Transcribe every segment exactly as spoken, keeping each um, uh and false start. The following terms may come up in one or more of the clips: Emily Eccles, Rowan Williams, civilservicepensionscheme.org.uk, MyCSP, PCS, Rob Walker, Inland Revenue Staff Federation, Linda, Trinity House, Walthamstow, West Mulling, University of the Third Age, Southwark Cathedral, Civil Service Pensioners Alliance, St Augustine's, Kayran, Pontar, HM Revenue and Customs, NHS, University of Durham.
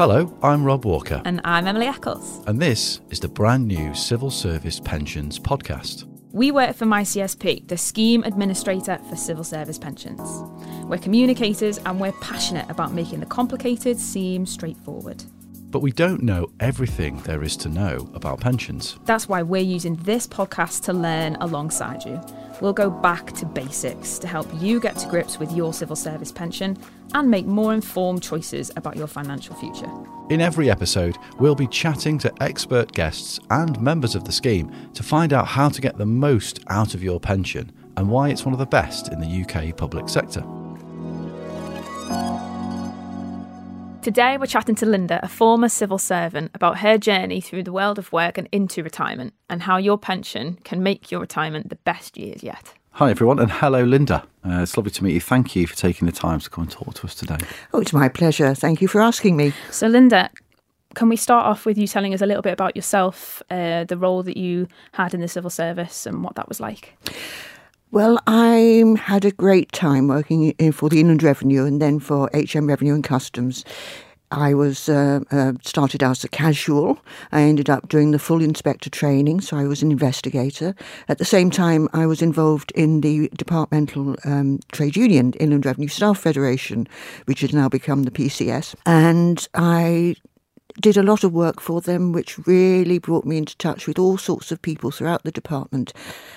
Hello, I'm Rob Walker. And I'm Emily Eccles. And this is the brand new Civil Service Pensions podcast. We work for MyCSP, the Scheme Administrator for Civil Service Pensions. We're communicators and we're passionate about making the complicated seem straightforward. But we don't know everything there is to know about pensions. That's why we're using this podcast to learn alongside you. We'll go back to basics to help you get to grips with your civil service pension and make more informed choices about your financial future. In every episode, we'll be chatting to expert guests and members of the scheme to find out how to get the most out of your pension and why it's one of the best in the U K public sector. Today we're chatting to Linda, a former civil servant, about her journey through the world of work and into retirement and how your pension can make your retirement the best years yet. Hi everyone, and hello Linda. Uh, it's lovely to meet you. Thank you for taking the time to come and talk to us today. Oh, it's my pleasure. Thank you for asking me. So Linda, can we start off with you telling us a little bit about yourself, uh, the role that you had in the civil service and what that was like? Well, I had a great time working in, for the Inland Revenue and then for H M Revenue and Customs. I was uh, uh, started out as a casual. I ended up doing the full inspector training, so I was an investigator. At the same time, I was involved in the departmental um, trade union, Inland Revenue Staff Federation, which has now become the P C S. And I did a lot of work for them, which really brought me into touch with all sorts of people throughout the department,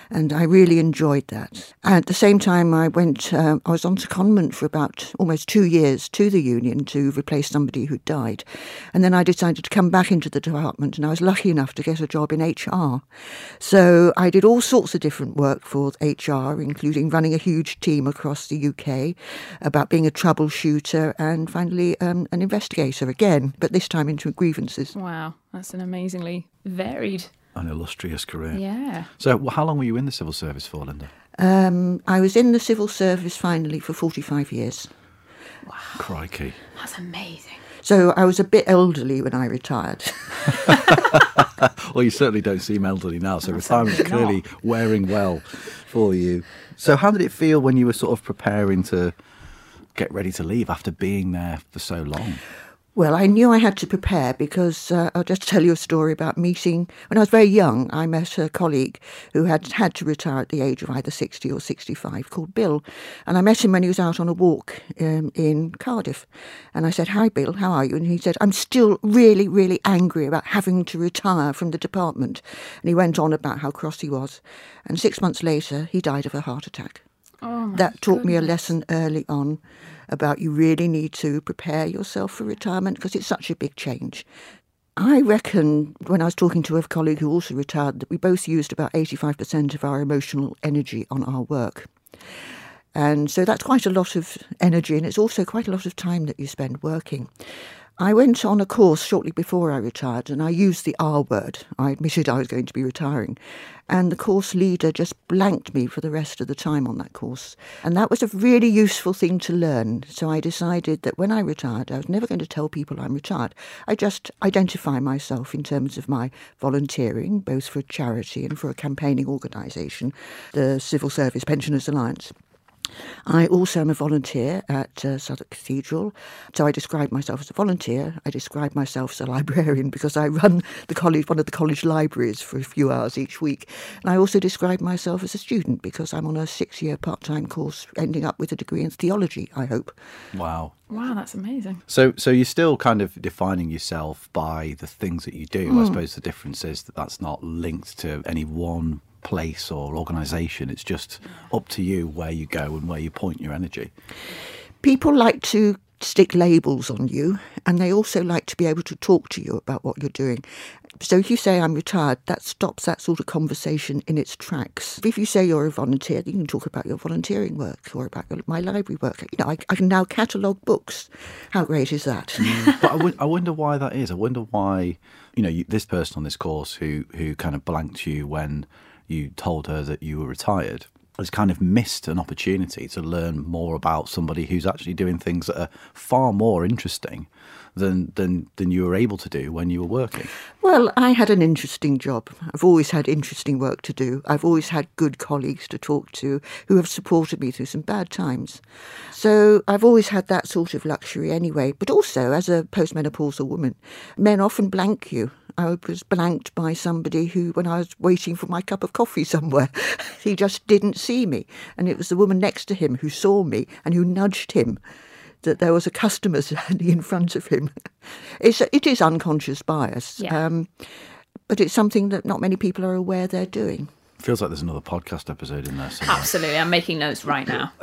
and I really enjoyed that. At the same time, I went, uh, I was on secondment for about almost two years to the union to replace somebody who died, and then I decided to come back into the department, and I was lucky enough to get a job in H R. So I did all sorts of different work for H R, including running a huge team across the U K, about being a troubleshooter, and finally um, an investigator again, but this time into grievances. Wow, that's an amazingly varied and illustrious career. Yeah. So well, how long were you in the civil service for, Linda? Um, I was in the civil service finally for forty-five years. Wow. Crikey. That's amazing. So I was a bit elderly when I retired. Well, you certainly don't seem elderly now, so retirement's clearly wearing well for you. So how did it feel when you were sort of preparing to get ready to leave after being there for so long? Well, I knew I had to prepare because uh, I'll just tell you a story about meeting. When I was very young, I met a colleague who had had to retire at the age of either sixty or sixty-five called Bill. And I met him when he was out on a walk um, in Cardiff. And I said, "Hi, Bill, how are you?" And he said, "I'm still really, really angry about having to retire from the department." And he went on about how cross he was. And six months later, he died of a heart attack. Oh, that taught goodness. me a lesson early on about you really need to prepare yourself for retirement because it's such a big change. I reckon when I was talking to a colleague who also retired that we both used about eighty-five percent of our emotional energy on our work. And so that's quite a lot of energy, and it's also quite a lot of time that you spend working. I went on a course shortly before I retired, and I used the R word. I admitted I was going to be retiring. And the course leader just blanked me for the rest of the time on that course. And that was a really useful thing to learn. So I decided that when I retired, I was never going to tell people I'm retired. I just identify myself in terms of my volunteering, both for a charity and for a campaigning organisation, the Civil Service Pensioners Alliance. I also am a volunteer at uh, Southwark Cathedral, so I describe myself as a volunteer. I describe myself as a librarian because I run the college, one of the college libraries for a few hours each week. And I also describe myself as a student because I'm on a six-year part-time course ending up with a degree in theology, I hope. Wow. Wow, that's amazing. So so you're still kind of defining yourself by the things that you do. Mm. I suppose the difference is that that's not linked to any one place or organisation. It's just up to you where you go and where you point your energy. People like to stick labels on you, and they also like to be able to talk to you about what you're doing. So if you say I'm retired, that stops that sort of conversation in its tracks. If you say you're a volunteer, you can talk about your volunteering work or about your, my library work. You know, I, I can now catalogue books. How great is that? Mm, but I, w- I wonder why that is. I wonder why, you know, you, this person on this course who who kind of blanked you when you told her that you were retired has kind of missed an opportunity to learn more about somebody who's actually doing things that are far more interesting than, than, than you were able to do when you were working? Well, I had an interesting job. I've always had interesting work to do. I've always had good colleagues to talk to who have supported me through some bad times. So I've always had that sort of luxury anyway. But also, as a postmenopausal woman, men often blank you. I was blanked by somebody who, when I was waiting for my cup of coffee somewhere, he just didn't see me. And it was the woman next to him who saw me and who nudged him that there was a customer standing in front of him. It's, it is unconscious bias, yeah. um, but it's something that not many people are aware they're doing. Feels like there's another podcast episode in there somewhere. Absolutely, I'm making notes right now.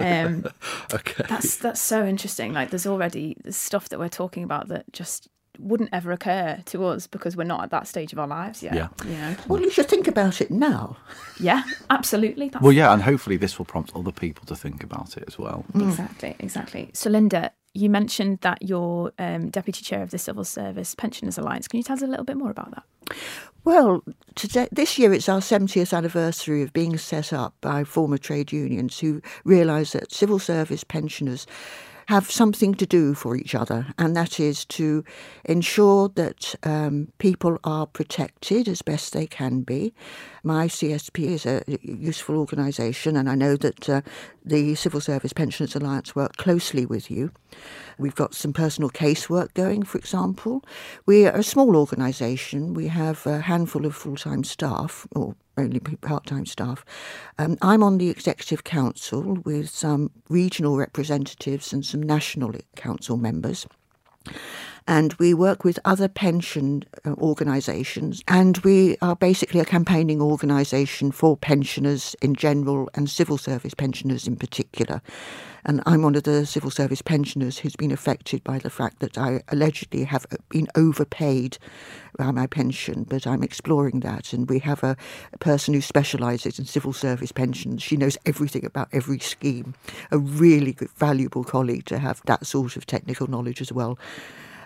Um, okay, that's that's so interesting. Like, there's already there's stuff that we're talking about that just wouldn't ever occur to us because we're not at that stage of our lives yet. Yeah. You know? Well, you should think about it now. Yeah, absolutely. That's well, yeah, and hopefully this will prompt other people to think about it as well. Mm. Exactly, exactly. So, Linda, you mentioned that you're um, Deputy Chair of the Civil Service Pensioners Alliance. Can you tell us a little bit more about that? Well, today, this year it's our seventieth anniversary of being set up by former trade unions who realised that civil service pensioners have something to do for each other, and that is to ensure that um, people are protected as best they can be. MyCSP is a useful organisation, and I know that uh, the Civil Service Pensioners Alliance work closely with you. We've got some personal casework going, for example. We are a small organisation. We have a handful of full-time staff, or only part-time staff. Um, I'm on the Executive Council with some regional representatives and some national council members. And we work with other pension uh, organisations, and we are basically a campaigning organisation for pensioners in general and civil service pensioners in particular. And I'm one of the civil service pensioners who's been affected by the fact that I allegedly have been overpaid by my pension, but I'm exploring that. And we have a person who specialises in civil service pensions. She knows everything about every scheme. A really good, valuable colleague to have that sort of technical knowledge as well.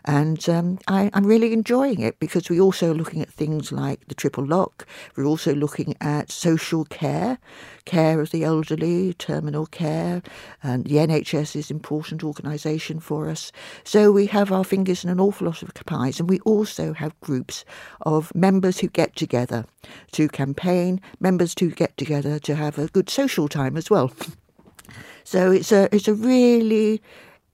And um, I, I'm really enjoying it because we're also looking at things like the triple lock. We're also looking at social care, care of the elderly, terminal care. And the N H S is an important organisation for us. So we have our fingers in an awful lot of pies. And we also have groups of members who get together to campaign, members who get together to have a good social time as well. So it's a it's a really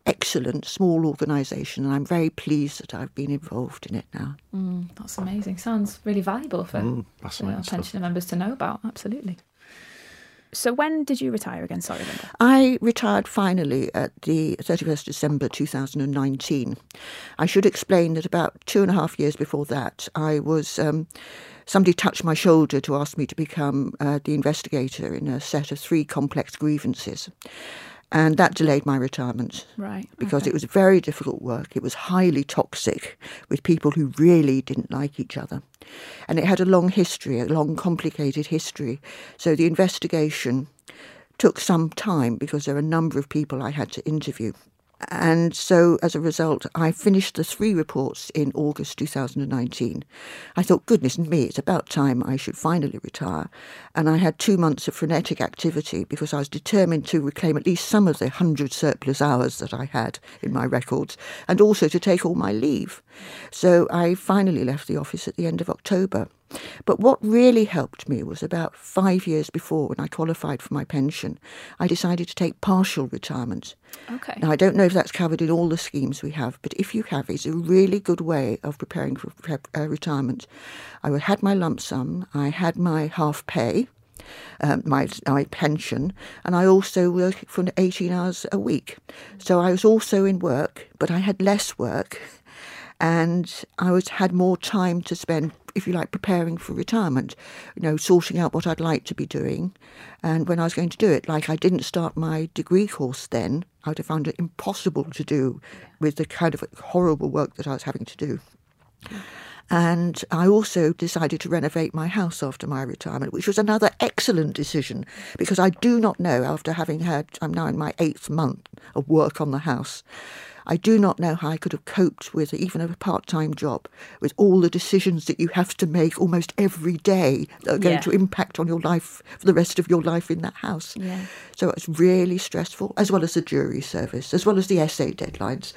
excellent small organisation, and I'm very pleased that I've been involved in it now. Mm, that's amazing. Sounds really valuable for mm, our pensioner members to know about. Absolutely. So when did you retire again? Sorry, Linda. I retired finally at the thirty-first of December two thousand nineteen. I should explain that about two and a half years before that, I was... Um, Somebody touched my shoulder to ask me to become uh, the investigator in a set of three complex grievances. And that delayed my retirement. Right. Because okay. It was very difficult work. It was highly toxic with people who really didn't like each other. And it had a long history, a long, complicated history. So the investigation took some time because there were a number of people I had to interview. And so, as a result, I finished the three reports in August two thousand nineteen. I thought, goodness me, it's about time I should finally retire. And I had two months of frenetic activity because I was determined to reclaim at least some of the one hundred surplus hours that I had in my records and also to take all my leave. So I finally left the office at the end of October. But what really helped me was about five years before, when I qualified for my pension, I decided to take partial retirement. Okay. Now, I don't know if that's covered in all the schemes we have, but if you have, it's a really good way of preparing for pre- uh, retirement. I had my lump sum, I had my half pay, Um, my, my pension, and I also worked for eighteen hours a week. So I was also in work, but I had less work, and I was had more time to spend, if you like, preparing for retirement, you know, sorting out what I'd like to be doing and when I was going to do it. Like, I didn't start my degree course then. I would have found it impossible to do with the kind of horrible work that I was having to do. And I also decided to renovate my house after my retirement, which was another excellent decision, because I do not know, after having had, I'm now in my eighth month of work on the house, I do not know how I could have coped with even a part-time job, with all the decisions that you have to make almost every day that are going yeah. to impact on your life for the rest of your life in that house. Yeah. So it's really stressful, as well as the jury service, as well as the essay deadlines.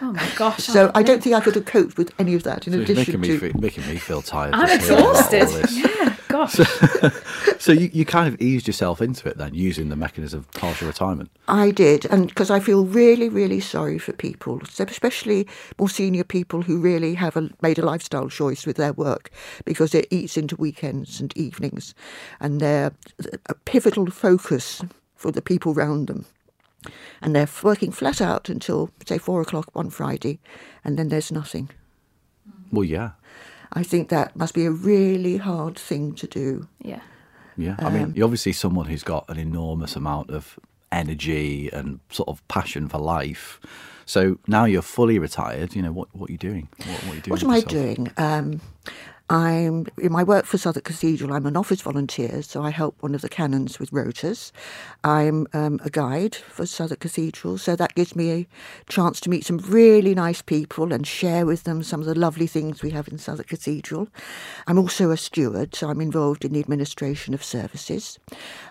Oh my gosh. So I, I don't think I could have coped with any of that in so addition making to... Me feel, making me feel tired. I'm exhausted. Yeah, gosh. So, so you, you kind of eased yourself into it then, using the mechanism of partial retirement. I did, and because I feel really, really sorry for people, especially more senior people who really have a, made a lifestyle choice with their work, because it eats into weekends and evenings, and they're a pivotal focus for the people around them. And they're working flat out until, say, four o'clock on Friday, and then there's nothing. Well, yeah. I think that must be a really hard thing to do. Yeah. Yeah. I um, mean, you're obviously someone who's got an enormous amount of energy and sort of passion for life. So now you're fully retired. You know, what, what are you doing? What, what, are you doing what am I doing? Um, I'm in my work for Southwark Cathedral. I'm an office volunteer, so I help one of the canons with rotas. I'm um, a guide for Southwark Cathedral, so that gives me a chance to meet some really nice people and share with them some of the lovely things we have in Southwark Cathedral. I'm also a steward, so I'm involved in the administration of services.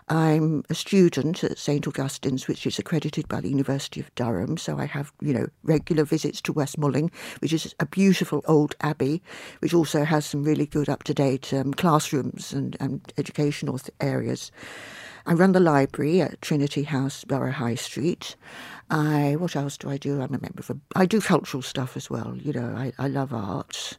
I'm a student at St Augustine's, which is accredited by the University of Durham, so I have, you know, regular visits to West Mulling, which is a beautiful old abbey, which also has some really good up-to-date um, classrooms and, and educational th- areas. I run the library at Trinity House, Borough High Street. I, what else do I do? I'm a member of a, I do cultural stuff as well. You know, I, I love art.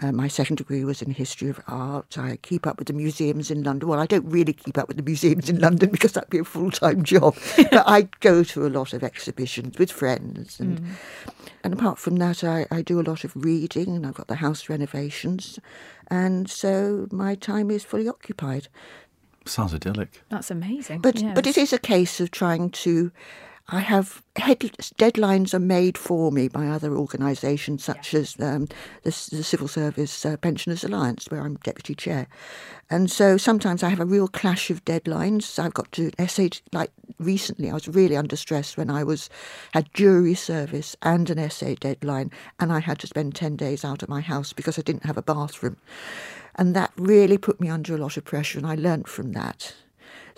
Uh, my second degree was in history of art. I keep up with the museums in London. Well, I don't really keep up with the museums in London because that'd be a full-time job. But I go to a lot of exhibitions with friends. And mm. and apart from that, I, I do a lot of reading, and I've got the house renovations. And so my time is fully occupied. Sounds idyllic. That's amazing. But yeah, but it is a case of trying to, I have, head, deadlines are made for me by other organisations such yeah. as um, the, the Civil Service uh, Pensioners Alliance, where I'm deputy chair. And so sometimes I have a real clash of deadlines. I've got to essay, like recently I was really under stress when I was had jury service and an essay deadline, and I had to spend ten days out of my house because I didn't have a bathroom. And that really put me under a lot of pressure, and I learnt from that.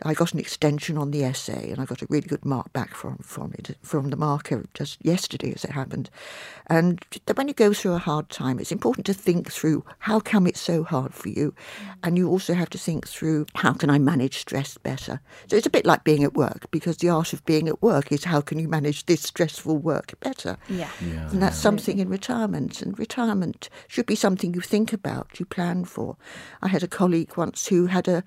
I got an extension on the essay, and I got a really good mark back from, from it, from the marker just yesterday as it happened. And when you go through a hard time, it's important to think through how come it's so hard for you. And you also have to think through how can I manage stress better. So it's a bit like being at work, because the art of being at work is how can you manage this stressful work better. Yeah. yeah and that's yeah. something in retirement. And retirement should be something you think about, you plan for. I had a colleague once who had a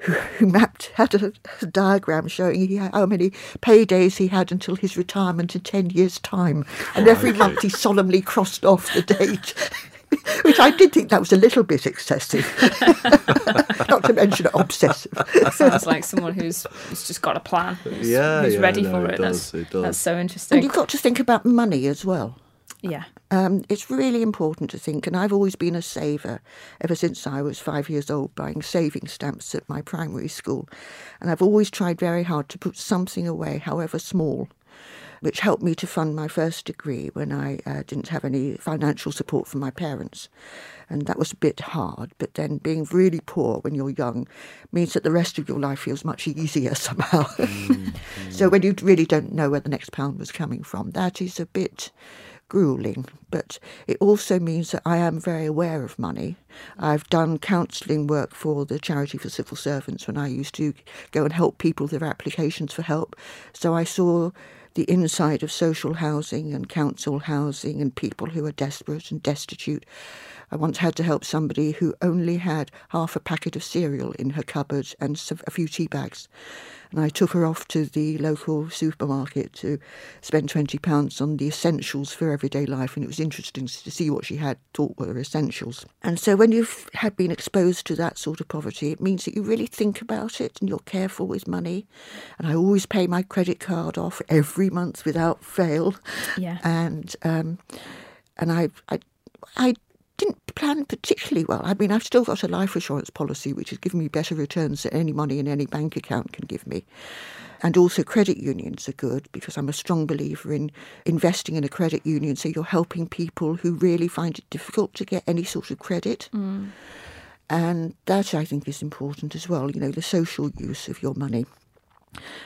who mapped, had a, a diagram showing he had, how many paydays he had until his retirement in ten years' time. And every month he solemnly crossed off the date, which I did think that was a little bit excessive, not to mention obsessive. That sounds like someone who's, who's just got a plan, who's, yeah, who's yeah, ready no, for it. it does, that's, it does. That's so interesting. And you've got to think about money as well. Yeah, um, it's really important to think, and I've always been a saver ever since I was five years old, buying saving stamps at my primary school, and I've always tried very hard to put something away, however small, which helped me to fund my first degree when I uh, didn't have any financial support from my parents. And that was a bit hard, but then being really poor when you're young means that the rest of your life feels much easier somehow. mm, mm. So when you really don't know where the next pound was coming from, that is a bit gruelling, but it also means that I am very aware of money. I've done counselling work for the Charity for Civil Servants when I used to go and help people with their applications for help. So I saw the inside of social housing and council housing and people who are desperate and destitute. I once had to help somebody who only had half a packet of cereal in her cupboard and a few tea bags. And I took her off to the local supermarket to spend twenty pounds on the essentials for everyday life. And it was interesting to see what she had thought were essentials. And so when you've had been exposed to that sort of poverty, it means that you really think about it and you're careful with money. And I always pay my credit card off every month without fail. Yeah. And um, and I... I, I didn't plan particularly well. I mean, I've still got a life assurance policy which has given me better returns than any money in any bank account can give me. And also credit unions are good, because I'm a strong believer in investing in a credit union. So you're helping people who really find it difficult to get any sort of credit. Mm. And that, I think, is important as well, you know, the social use of your money.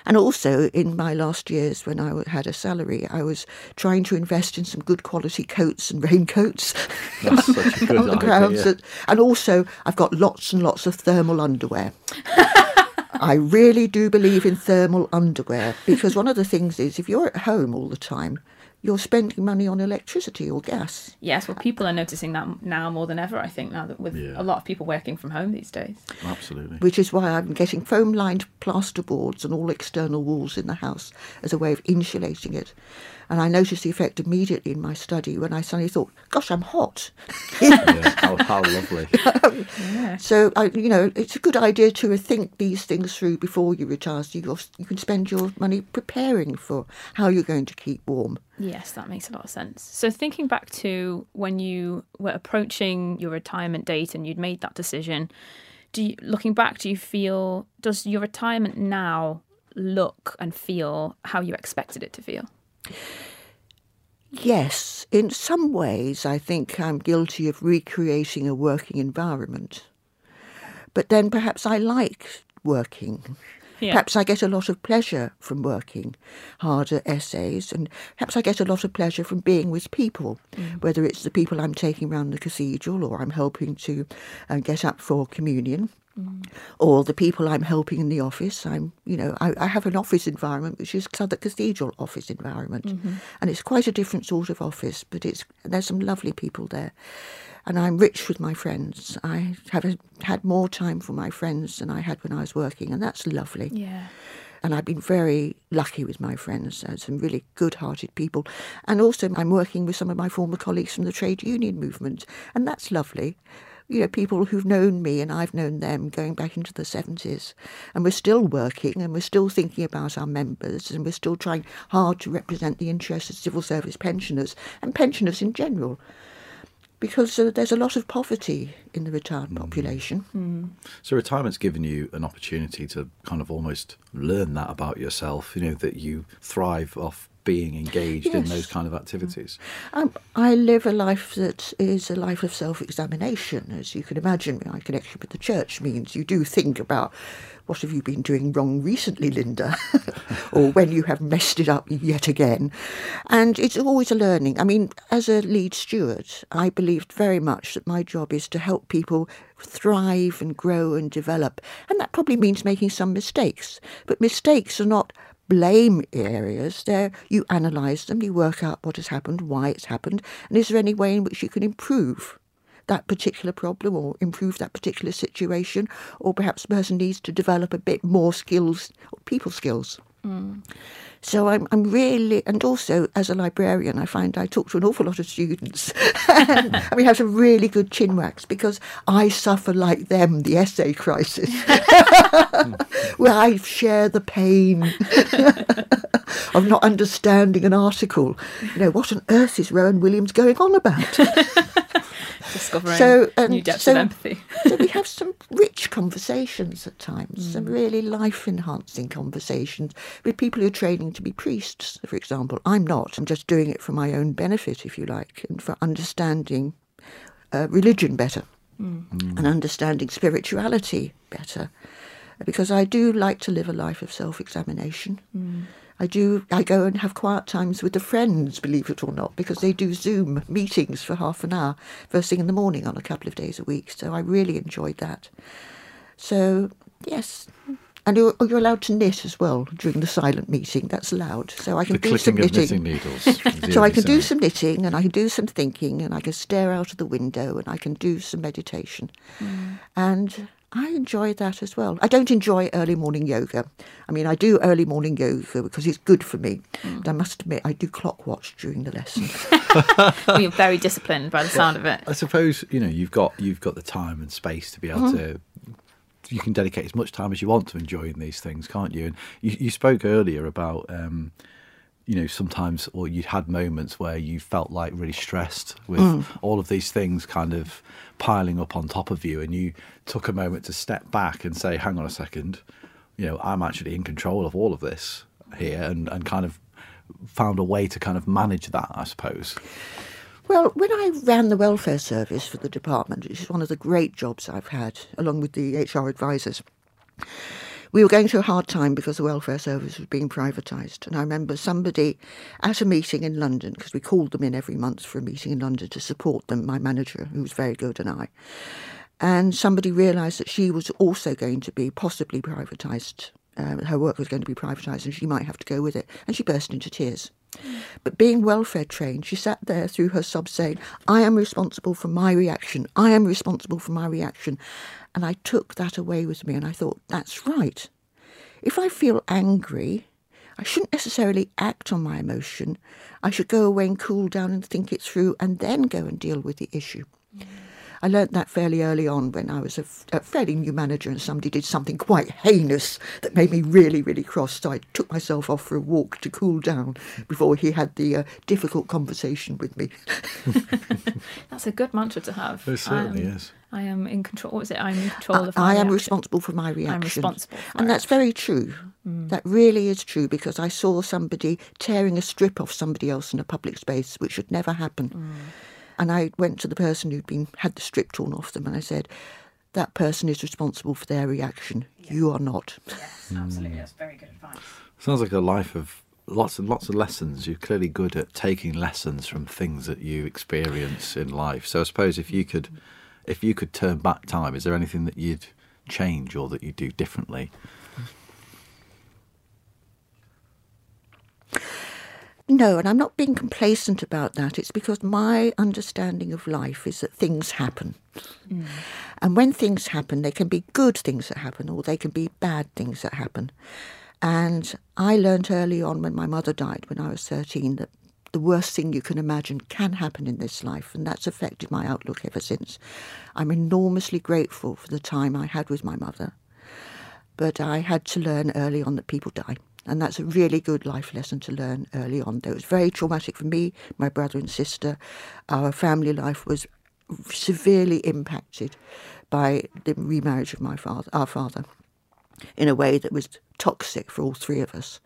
And also in my last years when I had a salary, I was trying to invest in some good quality coats and raincoats. That's such a good idea. Yeah. And also I've got lots and lots of thermal underwear. I really do believe in thermal underwear, because one of the things is if you're at home all the time, you're spending money on electricity or gas. Yes, well, people are noticing that now more than ever, I think, now that with yeah. a lot of people working from home these days. Absolutely. Which is why I'm getting foam-lined plasterboards and all external walls in the house as a way of insulating it. And I noticed the effect immediately in my study when I suddenly thought, gosh, I'm hot. yeah, how, how lovely. yeah. So, I, you know, it's a good idea to think these things through before you retire, so you, you can spend your money preparing for how you're going to keep warm. Yes, that makes a lot of sense. So thinking back to when you were approaching your retirement date and you'd made that decision, do you, looking back, do you feel, does your retirement now look and feel how you expected it to feel? Yes, in some ways I think I'm guilty of recreating a working environment, but then perhaps I like working. Yeah. Perhaps I get a lot of pleasure from working harder essays, and perhaps I get a lot of pleasure from being with people, mm. whether it's the people I'm taking round the cathedral or I'm helping to uh, get up for communion. Mm. Or the people I'm helping in the office. I'm, you know, I, I have an office environment which is Southwark Cathedral office environment, mm-hmm. and it's quite a different sort of office. But it's there's some lovely people there, and I'm rich with my friends. I have a, had more time for my friends than I had when I was working, and that's lovely. Yeah. And I've been very lucky with my friends, and some really good-hearted people. And also, I'm working with some of my former colleagues from the trade union movement, and that's lovely. You know, people who've known me and I've known them going back into the seventies. And we're still working and we're still thinking about our members, and we're still trying hard to represent the interests of civil service pensioners and pensioners in general. Because uh, there's a lot of poverty in the retired population. Mm. So retirement's given you an opportunity to kind of almost learn that about yourself, you know, that you thrive off being engaged yes. in those kind of activities. Um, I live a life that is a life of self-examination, as you can imagine. My connection with the church means you do think about, what have you been doing wrong recently, Linda? Or when you have messed it up yet again. And it's always a learning. I mean, as a lead steward, I believed very much that my job is to help people thrive and grow and develop. And that probably means making some mistakes. But mistakes are not blame areas. There, you analyse them, you work out what has happened, why it's happened, and is there any way in which you can improve that particular problem or improve that particular situation, or perhaps the person needs to develop a bit more skills, or people skills. Mm. So I'm, I'm really, and also as a librarian, I find I talk to an awful lot of students and, and we have some really good chinwags, because I suffer like them the essay crisis where I share the pain of not understanding an article. You know, what on earth is Rowan Williams going on about? Discovering so, um, new depths so, of empathy. So we have some rich conversations at times, mm. some really life-enhancing conversations with people who are training to be priests, for example. I'm not. I'm just doing it for my own benefit, if you like, and for understanding uh, religion better mm. Mm. and understanding spirituality better, because I do like to live a life of self-examination. Mm. I do. I go and have quiet times with the friends, believe it or not, because they do Zoom meetings for half an hour first thing in the morning on a couple of days a week. So I really enjoyed that. So, yes. And you're, you're allowed to knit as well during the silent meeting. That's allowed. So I can the do some knitting. Needles, so I can do some knitting, and I can do some thinking, and I can stare out of the window, and I can do some meditation. Mm. And I enjoy that as well. I don't enjoy early morning yoga. I mean, I do early morning yoga because it's good for me. Mm. And I must admit, I do clock watch during the lesson. Well, you're very disciplined by the sound well, of it. I suppose, you know, you've got you've got the time and space to be able mm-hmm. to... You can dedicate as much time as you want to enjoying these things, can't you? And you, you spoke earlier about... Um, you know, sometimes, or you'd had moments where you felt like really stressed with mm. all of these things kind of piling up on top of you, and you took a moment to step back and say, hang on a second, you know, I'm actually in control of all of this here, and, and kind of found a way to kind of manage that, I suppose. Well, when I ran the welfare service for the department, which is one of the great jobs I've had, along with the H R advisors, we were going through a hard time because the welfare service was being privatised. And I remember somebody at a meeting in London, because we called them in every month for a meeting in London to support them, my manager, who was very good, and I. And somebody realised that she was also going to be possibly privatised. Um, her work was going to be privatised and she might have to go with it. And she burst into tears. But being welfare trained, she sat there through her sob saying, I am responsible for my reaction. I am responsible for my reaction. And I took that away with me and I thought, that's right. If I feel angry, I shouldn't necessarily act on my emotion. I should go away and cool down and think it through and then go and deal with the issue. Mm. I learnt that fairly early on when I was a, f a fairly new manager and somebody did something quite heinous that made me really, really cross. So I took myself off for a walk to cool down before he had the uh, difficult conversation with me. That's a good mantra to have. It certainly um, is. I am in control. What was it? I'm in control I, of my I am reaction. responsible for my reaction. I'm responsible. For and my that's reaction. very true. Mm. That really is true, because I saw somebody tearing a strip off somebody else in a public space, which should never happen. Mm. And I went to the person who'd been had the strip torn off them and I said, that person is responsible for their reaction. Yeah. You are not. Yes, absolutely. That's very good advice. Sounds like a life of lots and lots of lessons. You're clearly good at taking lessons from things that you experience in life. So I suppose if you could, if you could turn back time, is there anything that you'd change or that you do differently? No, and I'm not being complacent about that. It's because my understanding of life is that things happen. Mm. And when things happen, they can be good things that happen or they can be bad things that happen. And I learnt early on when my mother died when I was thirteen that the worst thing you can imagine can happen in this life, and that's affected my outlook ever since. I'm enormously grateful for the time I had with my mother, but I had to learn early on that people die. And that's a really good life lesson to learn early on. Though it was very traumatic for me, my brother and sister. Our family life was severely impacted by the remarriage of my father, our father, in a way that was toxic for all three of us.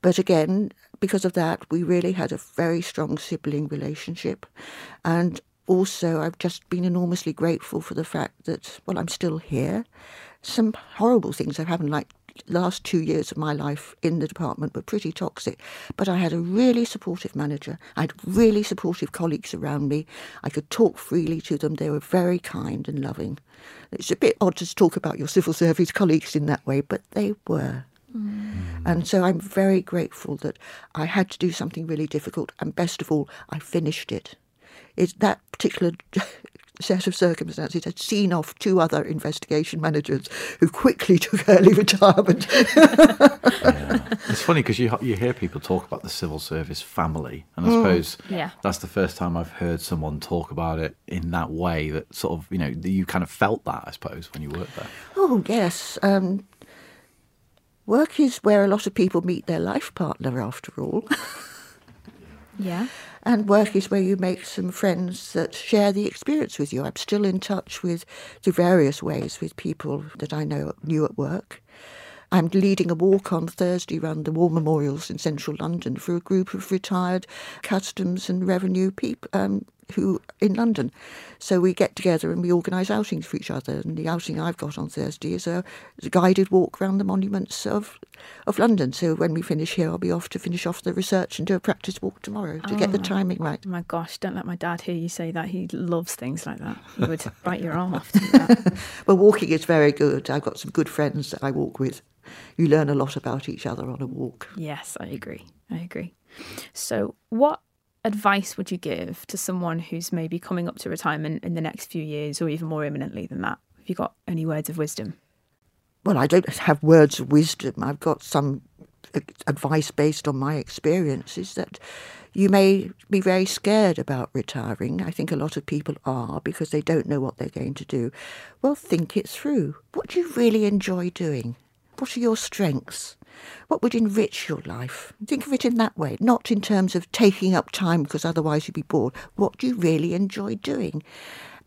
But again, because of that, we really had a very strong sibling relationship. And also, I've just been enormously grateful for the fact that, well, I'm still here. Some horrible things have happened, like last two years of my life in the department were pretty toxic, but I had a really supportive manager. I had really supportive colleagues around me. I could talk freely to them. They were very kind and loving. It's a bit odd to talk about your civil service colleagues in that way, but they were. Mm. And so I'm very grateful that I had to do something really difficult, and best of all, I finished it. It's that particular set of circumstances had seen off two other investigation managers who quickly took early retirement. Yeah. It's funny because you, you hear people talk about the civil service family, and I mm. suppose yeah. that's the first time I've heard someone talk about it in that way, that sort of, you know, you kind of felt that, I suppose, when you worked there. Oh, yes. Um, work is where a lot of people meet their life partner, after all. Yeah. And work is where you make some friends that share the experience with you. I'm still in touch with, through various ways, with people that I know knew at work. I'm leading a walk on Thursday round the war memorials in central London for a group of retired customs and revenue people um, who in London. So we get together and we organise outings for each other. And the outing I've got on Thursday is a, is a guided walk round the monuments of of London. So when we finish here, I'll be off to finish off the research and do a practice walk tomorrow to oh, get the timing right. My gosh, don't let my dad hear you say that. He loves things like that. He would bite your arm off to do that. Well, walking is very good. I've got some good friends that I walk with. You learn a lot about each other on a walk. Yes, I agree. I agree. So what advice would you give to someone who's maybe coming up to retirement in the next few years, or even more imminently than that? Have you got any words of wisdom? Well, I don't have words of wisdom. I've got some advice based on my experiences that you may be very scared about retiring. I think a lot of people are because they don't know what they're going to do. Well, think it through. What do you really enjoy doing? What are your strengths? What would enrich your life? Think of it in that way, not in terms of taking up time because otherwise you'd be bored. What do you really enjoy doing?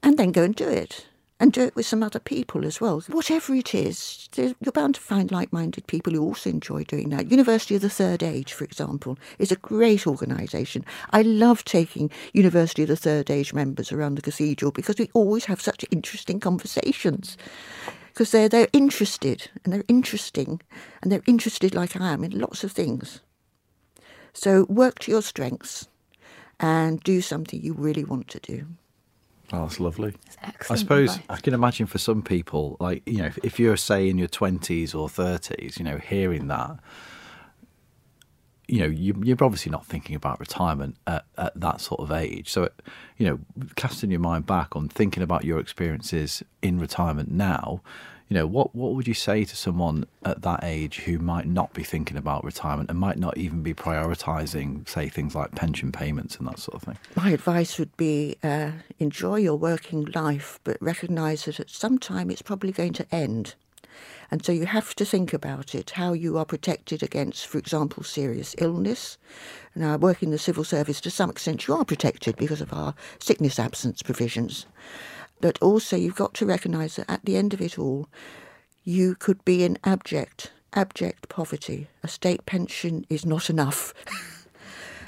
And then go and do it. and do it with some other people as well. Whatever it is, you're bound to find like-minded people who also enjoy doing that. University of the Third Age, for example, is a great organisation. I love taking University of the Third Age members around the cathedral because we always have such interesting conversations. Because they're, they're interested, and they're interesting, and they're interested like I am in lots of things. So work to your strengths and do something you really want to do. Oh, that's lovely. That's excellent. I suppose advice. I can imagine for some people, like, you know, if, if you're, say, in your twenties or thirties, you know, hearing that, you know, you, you're obviously not thinking about retirement at, at that sort of age. So, you know, casting your mind back on thinking about your experiences in retirement now, you know, what, what would you say to someone at that age who might not be thinking about retirement and might not even be prioritising, say, things like pension payments and that sort of thing? My advice would be uh, enjoy your working life, but recognise that at some time it's probably going to end. And so you have to think about it, how you are protected against, for example, serious illness. Now, working in the civil service, to some extent, you are protected because of our sickness absence provisions. But also you've got to recognise that at the end of it all, you could be in abject, abject poverty. A state pension is not enough.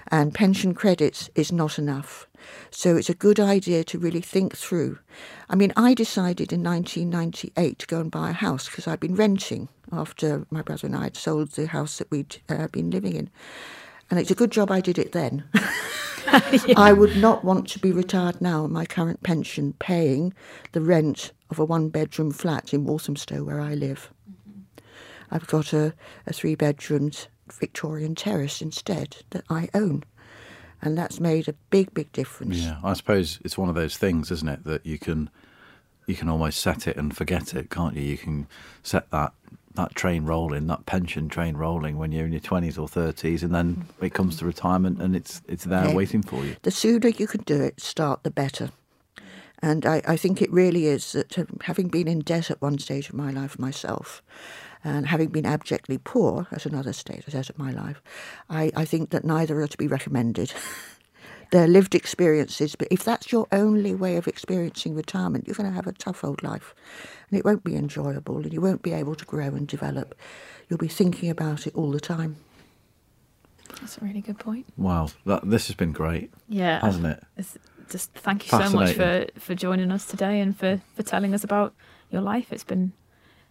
And pension credits is not enough. So it's a good idea to really think through. I mean, I decided in nineteen ninety-eight to go and buy a house because I'd been renting after my brother and I had sold the house that we'd uh, been living in. And it's a good job I did it then. Yeah. I would not want to be retired now on my current pension paying the rent of a one-bedroom flat in Walthamstow where I live. Mm-hmm. I've got a, a three-bedroom Victorian terrace instead that I own. And that's made a big, big difference. Yeah, I suppose it's one of those things, isn't it, that you can you can almost set it and forget it, can't you? You can set that, that train rolling, that pension train rolling when you're in your twenties or thirties, and then it comes to retirement and it's it's there yeah. waiting for you. The sooner you can do it, start, the better. And I, I think it really is that, having been in debt at one stage of my life myself, and having been abjectly poor at another stage of my life, I, I think that neither are to be recommended. They're lived experiences, but if that's your only way of experiencing retirement, you're going to have a tough old life, and it won't be enjoyable, and you won't be able to grow and develop. You'll be thinking about it all the time. That's a really good point. Wow, that, this has been great, yeah, hasn't it? It's just thank you so much for, for joining us today and for, for telling us about your life. It's been...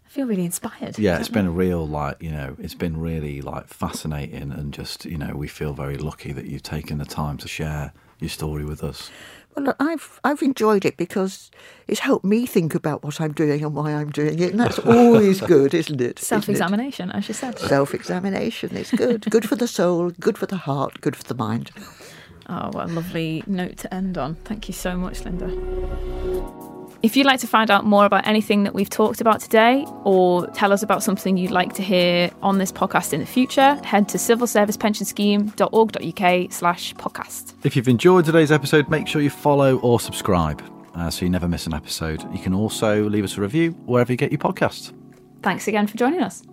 I feel really inspired. Yeah, it's been a real, like, you know, it's been really, like, fascinating, and just, you know, we feel very lucky that you've taken the time to share your story with us. Well, look, I've I've enjoyed it because it's helped me think about what I'm doing and why I'm doing it, and that's always good, isn't it? Self-examination, as you said. Self-examination is good. Good for the soul, good for the heart, good for the mind. Oh, what a lovely note to end on. Thank you so much, Linda. If you'd like to find out more about anything that we've talked about today, or tell us about something you'd like to hear on this podcast in the future, head to civil service pension scheme dot org dot U K slash podcast. If you've enjoyed today's episode, make sure you follow or subscribe uh, so you never miss an episode. You can also leave us a review wherever you get your podcasts. Thanks again for joining us.